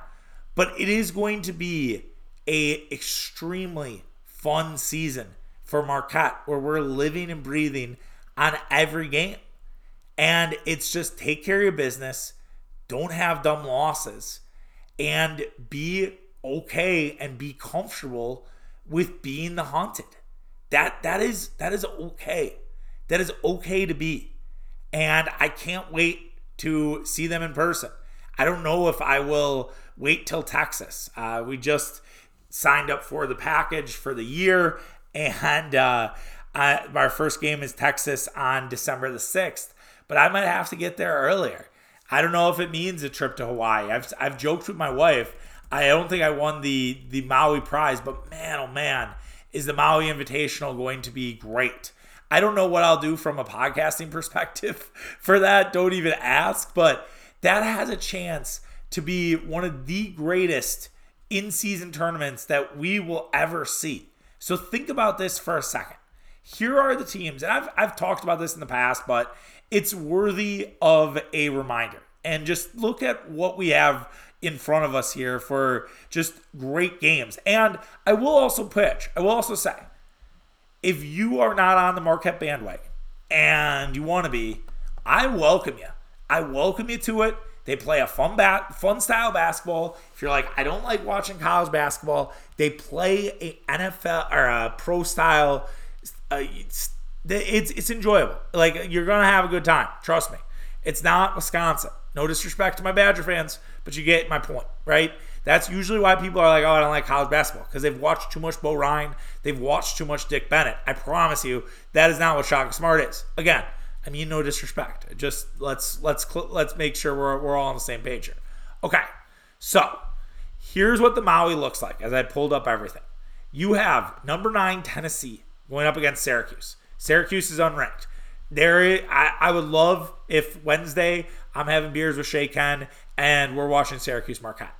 But it is going to be an extremely fun season for Marquette, where we're living and breathing on every game. And it's just take care of your business, don't have dumb losses, and be okay and be comfortable with being the haunted. That is okay. That is okay to be. And I can't wait to see them in person. I don't know if I will wait till Texas. We just signed up for the package for the year, and our first game is Texas on December the 6th. But I might have to get there earlier. I don't know if it means a trip to Hawaii. I've joked with my wife. I don't think I won the Maui prize, but man, oh man, is the Maui Invitational going to be great. I don't know what I'll do from a podcasting perspective for that. Don't even ask. But that has a chance to be one of the greatest in-season tournaments that we will ever see. So think about this for a second. Here are the teams, and I've talked about this in the past, but it's worthy of a reminder. And just look at what we have in front of us here for just great games. And I will also pitch, I will also say, if you are not on the Marquette bandwagon and you want to be, I welcome you. I welcome you to it. They play a fun style basketball. If you're like, I don't like watching college basketball, they play a NFL or a pro style. It's enjoyable. Like, you're going to have a good time. Trust me. It's not Wisconsin. No disrespect to my Badger fans, but you get my point, right? That's usually why people are like, oh, I don't like college basketball, because they've watched too much Bo Ryan. They've watched too much Dick Bennett. I promise you, that is not what Shaka Smart is. Again, I mean no disrespect. Just let's make sure we're all on the same page here. Okay, so here's what the Maui looks like as I pulled up everything. You have number 9 Tennessee going up against Syracuse. Syracuse is unranked. I would love if Wednesday I'm having beers with Shay Ken and we're watching Syracuse Marquette,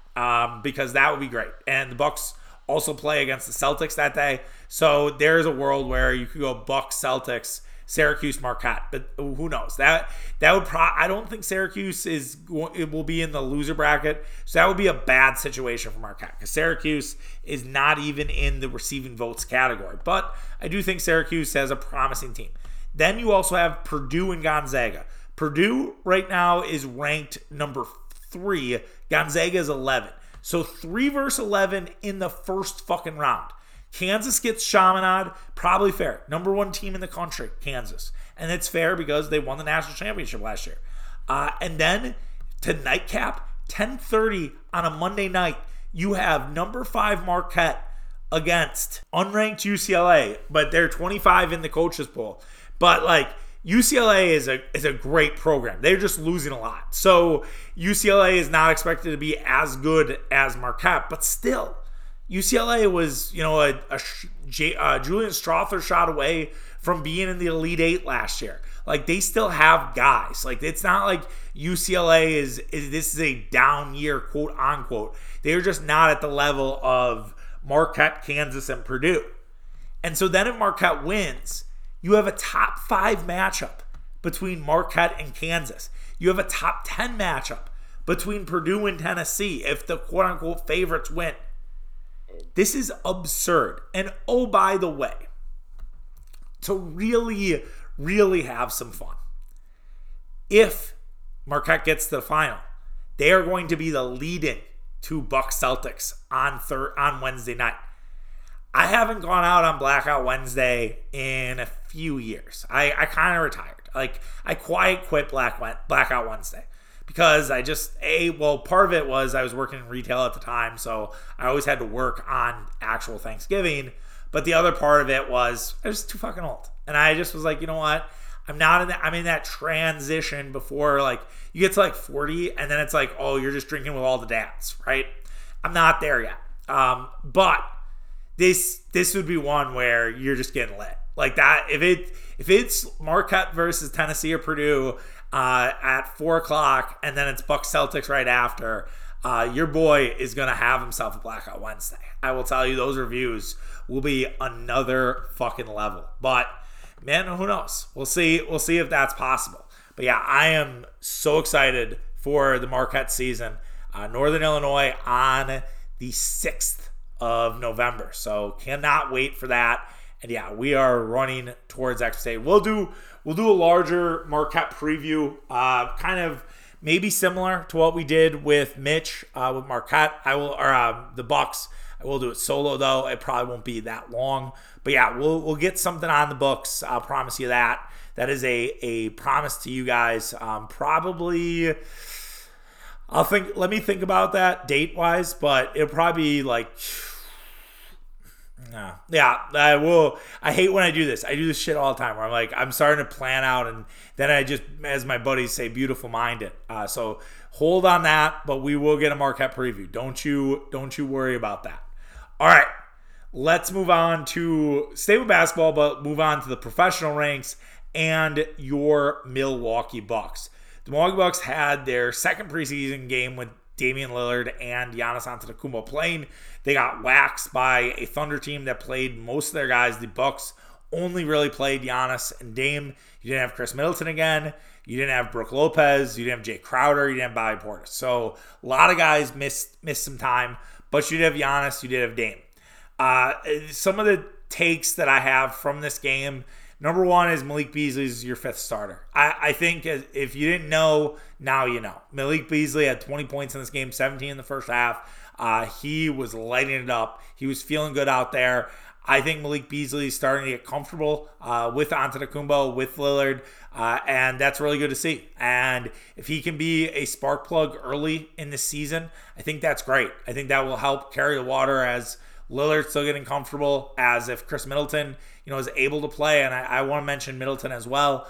because that would be great. And the Bucks also play against the Celtics that day. So there's a world where you could go Bucks, Celtics, Syracuse, Marquette, but who knows? That would probably, I don't think Syracuse will be in the loser bracket, so that would be a bad situation for Marquette because Syracuse is not even in the receiving votes category. But I do think Syracuse has a promising team. Then you also have Purdue and Gonzaga. Purdue right now is ranked number 3. Gonzaga is 11. So 3 versus 11 in the first fucking round. Kansas gets Chaminade, probably fair. Number 1 team in the country, Kansas. And it's fair because they won the national championship last year. And then to nightcap, 10:30 on a Monday night, you have number 5 Marquette against unranked UCLA, but they're 25 in the coaches poll. But like UCLA is a great program. They're just losing a lot. So UCLA is not expected to be as good as Marquette, but still. UCLA was, Julian Strother shot away from being in the Elite Eight last year. Like, they still have guys. Like, it's not like UCLA is this is a down year, quote unquote. They're just not at the level of Marquette, Kansas, and Purdue. And so then if Marquette wins, you have a top 5 matchup between Marquette and Kansas. You have a top 10 matchup between Purdue and Tennessee if the quote unquote favorites win. This is absurd. And oh, by the way, to really, really have some fun, if Marquette gets to the final, they are going to be the lead-in to Bucks Celtics on Wednesday night. I haven't gone out on Blackout Wednesday in a few years. I kind of retired. Like, I quit Blackout Wednesday. Because I just, part of it was I was working in retail at the time, so I always had to work on actual Thanksgiving. But the other part of it was I was too fucking old. And I just was like, you know what? I'm in that transition before, like, you get to, like, 40, and then it's like, oh, you're just drinking with all the dads, right? I'm not there yet. But this would be one where you're just getting lit. Like that, if it's Marquette versus Tennessee or Purdue, at 4:00, and then it's Bucks Celtics right after. Your boy is gonna have himself a Blackout Wednesday. I will tell you, those reviews will be another fucking level. But man, who knows? We'll see if that's possible. But yeah, I am so excited for the Marquette season. Northern Illinois on the 6th of November, so cannot wait for that. And yeah, we are running towards X Day. We'll do a larger Marquette preview, kind of maybe similar to what we did with Mitch with Marquette. The Bucks. I will do it solo though. It probably won't be that long. But yeah, we'll get something on the books. I'll promise you that. That is a promise to you guys. Probably. Let me think about that date wise, but it'll probably be like. No. Yeah, I will. I hate when I do this. I do this shit all the time where I'm like, I'm starting to plan out and then I just, as my buddies say, beautiful mind it. So hold on that, but we will get a Marquette preview. Don't you worry about that. All right, let's move on to stay with basketball, but move on to the professional ranks and your Milwaukee Bucks. The Milwaukee Bucks had their second preseason game with Damian Lillard and Giannis Antetokounmpo playing. They got waxed by a Thunder team that played most of their guys. The Bucks only really played Giannis and Dame. You didn't have Chris Middleton again. You didn't have Brooke Lopez. You didn't have Jay Crowder. You didn't have Bobby Portis. So a lot of guys missed some time, but you did have Giannis. You did have Dame. Some of the takes that I have from this game, number 1 is Malik Beasley is your 5th starter. I think if you didn't know, now you know. Malik Beasley had 20 points in this game, 17 in the first half. He was lighting it up. He was feeling good out there. I think Malik Beasley is starting to get comfortable with Antetokounmpo, with Lillard, and that's really good to see. And if he can be a spark plug early in the season, I think that's great. I think that will help carry the water as Lillard's still getting comfortable, as if Chris Middleton, is able to play. And I want to mention Middleton as well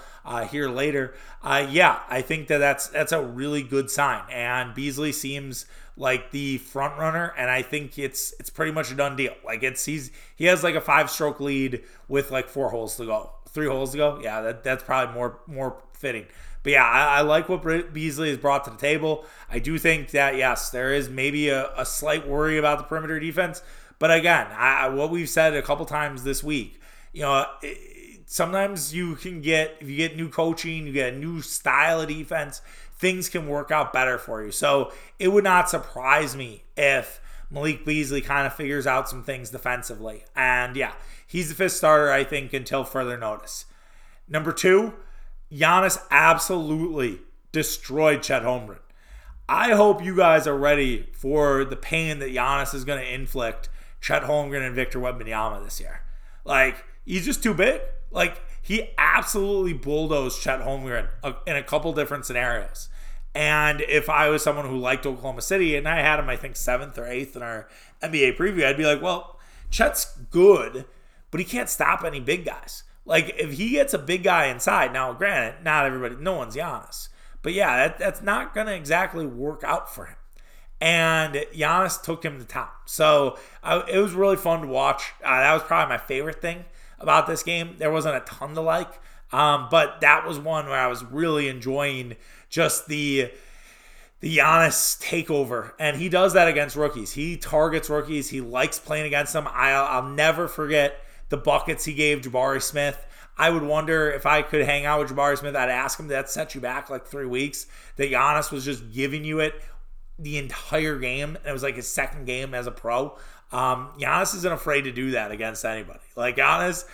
here later. I think that's a really good sign. And Beasley seems like the front runner, and I think it's pretty much a done deal. Like he has like a 5-stroke lead with like 3 holes to go. Yeah, that's probably more fitting. But yeah, I like what Beasley has brought to the table. I do think that yes, there is maybe a slight worry about the perimeter defense. But again, what we've said a couple times this week, you know, sometimes you can get, if you get new coaching, you get a new style of defense, things can work out better for you. So it would not surprise me if Malik Beasley kind of figures out some things defensively. And yeah, he's the 5th starter, I think, until further notice. Number 2, Giannis absolutely destroyed Chet Holmgren. I hope you guys are ready for the pain that Giannis is going to inflict Chet Holmgren and Victor Wembanyama this year. Like, he's just too big. Like, he absolutely bulldozed Chet Holmgren in a couple different scenarios. And if I was someone who liked Oklahoma City and I had him, I think 7th or 8th in our NBA preview, I'd be like, well, Chet's good, but he can't stop any big guys. Like, if he gets a big guy inside, now granted, no one's Giannis. But yeah, that's not going to exactly work out for him. And Giannis took him to town. So it was really fun to watch. That was probably my favorite thing about this game. There wasn't a ton to like, but that was one where I was really enjoying just the Giannis takeover. And he does that against rookies. He targets rookies. He likes playing against them. I'll never forget the buckets he gave Jabari Smith. I would wonder if I could hang out with Jabari Smith, I'd ask him, that set you back like 3 weeks, that Giannis was just giving you it the entire game, and it was like his second game as a pro. Giannis isn't afraid to do that against anybody. Like Giannis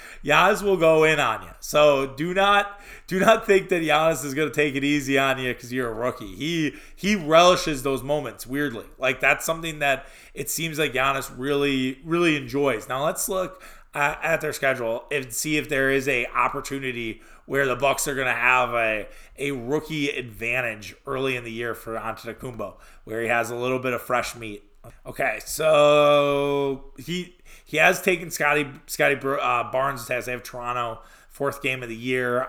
will go in on you. So do not think that Giannis is going to take it easy on you because you're a rookie. He relishes those moments weirdly. Like that's something that it seems like Giannis really, really enjoys. Now let's look at their schedule and see if there is a opportunity where the Bucks are going to have a rookie advantage early in the year for Antetokounmpo, where he has a little bit of fresh meat. Okay, so he has taken Scotty Barnes' test. They have Toronto, 4th game of the year.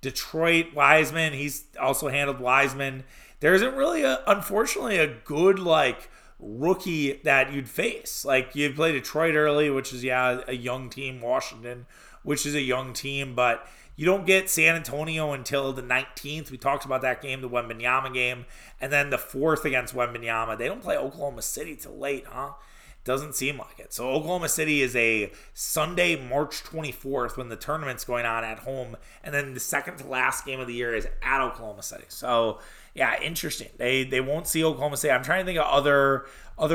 Detroit, Wiseman. He's also handled Wiseman. There isn't really, unfortunately, a good like rookie that you'd face. Like you play Detroit early, which is a young team. Washington, which is a young team, but you don't get San Antonio until the 19th. We talked about that game, the Wembanyama game, and then the 4th against Wembanyama. They don't play Oklahoma City till late, huh? Doesn't seem like it. So Oklahoma City is a Sunday, March 24th, when the tournament's going on at home, and then the second to last game of the year is at Oklahoma City. So yeah, interesting. They won't see Oklahoma City. I'm trying to think of other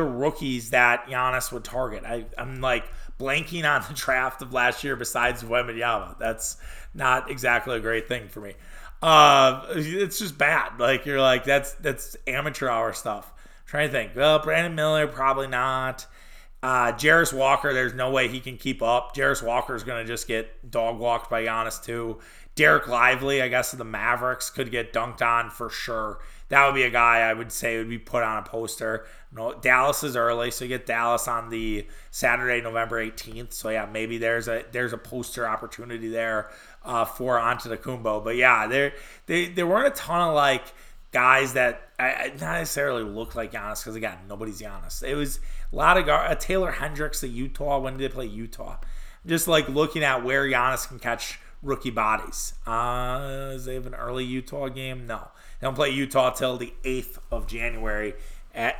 rookies that Giannis would target. I'm like blanking on the draft of last year besides Wembanyama. That's not exactly a great thing for me. It's just bad. Like you're like that's amateur hour stuff. I'm trying to think. Well, Brandon Miller probably not. Jarris Walker. There's no way he can keep up. Jarris Walker is gonna just get dog walked by Giannis too. Derek Lively, I guess, of the Mavericks could get dunked on for sure. That would be a guy I would say would be put on a poster. No, Dallas is early, so you get Dallas on the Saturday, November 18th. So, yeah, maybe there's a poster opportunity there for Antetokounmpo. But, yeah, there weren't a ton of, like, guys that not necessarily looked like Giannis because, again, nobody's Giannis. It was a lot of Taylor Hendricks of Utah. When did they play Utah? Just, like, looking at where Giannis can catch rookie bodies. Does they have an early Utah game? No. They don't play Utah till the 8th of January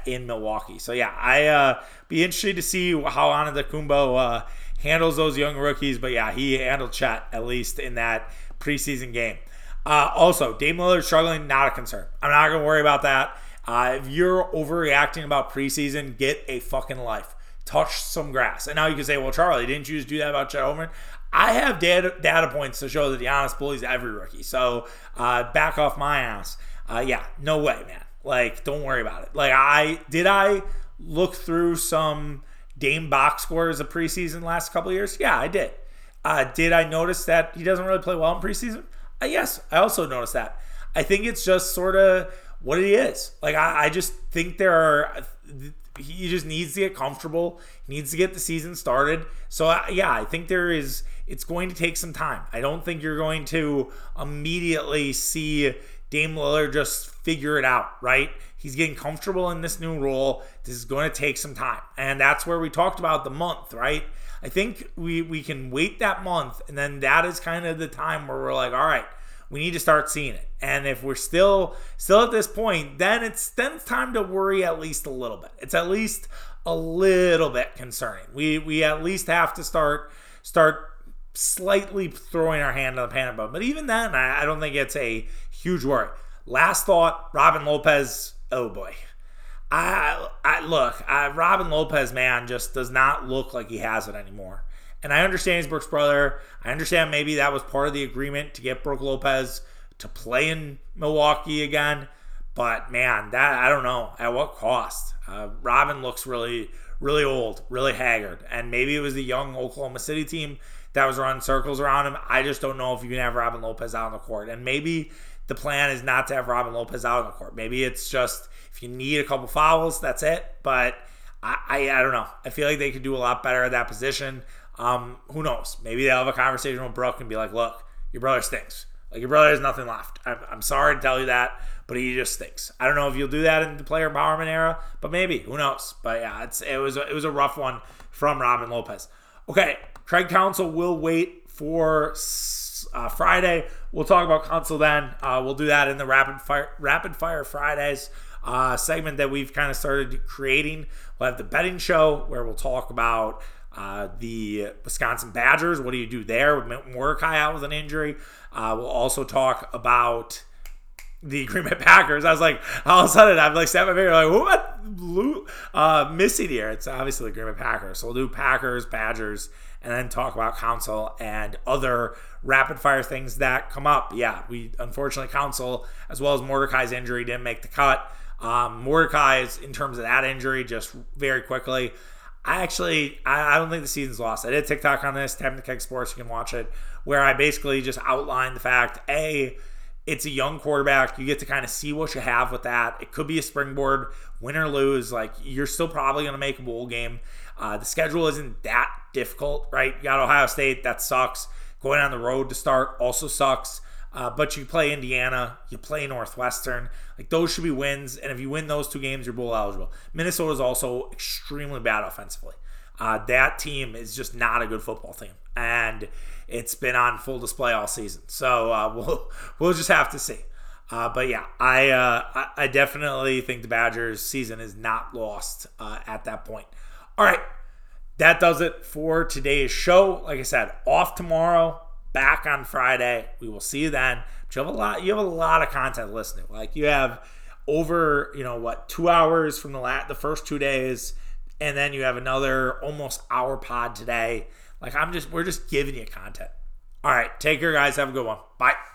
in Milwaukee. So, yeah, I be interested to see how Antetokounmpo handles those young rookies. But, yeah, he handled Chet, at least in that preseason game. Also, Dame Lillard struggling, not a concern. I'm not going to worry about that. If you're overreacting about preseason, get a fucking life. Touch some grass. And now you can say, well, Charlie, didn't you just do that about Chet Holmgren? I have data points to show that Giannis bullies every rookie. So back off my ass. Yeah, no way, man. Like, don't worry about it. Like, I look through some Dame box scores of preseason last couple of years? Yeah, I did. Did I notice that he doesn't really play well in preseason? Yes, I also noticed that. I think it's just sort of what it is. Like, I just think there are... He just needs to get comfortable. He needs to get the season started. So, yeah, I think it's going to take some time. I don't think you're going to immediately see Dame Lillard just figure it out, right? He's getting comfortable in this new role. This is going to take some time. And that's where we talked about the month, right? I think we can wait that month, and then that is kind of the time where we're like, all right, we need to start seeing it. And if we're still at this point, then it's time to worry at least a little bit. It's at least a little bit concerning. We at least have to start slightly throwing our hand on the panic button. But even then, I don't think it's a huge worry. Last thought, Robin Lopez. Oh boy. Robin Lopez, man, just does not look like he has it anymore. And I understand he's Brooks' brother. I understand maybe that was part of the agreement to get Brooke Lopez to play in Milwaukee again. But, man, I don't know. At what cost? Robin looks really, really old, really haggard. And maybe it was the young Oklahoma City team that was running circles around him. I just don't know if you can have Robin Lopez out on the court. And maybe the plan is not to have Robin Lopez out on the court. Maybe it's just if you need a couple fouls, that's it. But I don't know. I feel like they could do a lot better at that position. Who knows? Maybe they'll have a conversation with Brooke and be like, look, your brother stinks. Like, your brother has nothing left. I'm sorry to tell you that, but he just stinks. I don't know if you'll do that in the player empowerment era, but maybe. Who knows? But yeah, it was a rough one from Robin Lopez. Okay, Craig Counsell will wait for Friday. We'll talk about Counsell then. We'll do that in the Rapid Fire Fridays segment that we've kind of started creating. We'll have the betting show where we'll talk about the Wisconsin Badgers. What do you do there with Milton Mordecai out with an injury? We'll also talk about the Green Bay Packers. I was like, all of a sudden, I'm like, snapping my finger, like, what am I missing here? It's obviously the Green Bay Packers. So we'll do Packers, Badgers, and then talk about Counsell and other rapid fire things that come up. Yeah, we unfortunately, Counsell, as well as Mordecai's injury, didn't make the cut. Mordecai is, in terms of that injury, just very quickly. I don't think the season's lost. I did TikTok on this, Tap the Keg Sports, you can watch it, where I basically just outlined the fact, A, it's a young quarterback. You get to kind of see what you have with that. It could be a springboard, win or lose. Like, you're still probably going to make a bowl game. The schedule isn't that difficult, right? You got Ohio State, that sucks. Going on the road to start also sucks. But you play Indiana, you play Northwestern. Like, those should be wins, and if you win those two games, you're bowl eligible. Minnesota is also extremely bad offensively. That team is just not a good football team, and it's been on full display all season. So we'll just have to see. But yeah, I definitely think the Badgers' season is not lost at that point. All right, that does it for today's show. Like I said, off tomorrow. Back on Friday. We will see you then. But you have a lot of content listening. Like, you have over, 2 hours from the first 2 days, and then you have another almost hour pod today. Like, we're just giving you content. All right, take care, guys. Have a good one. Bye.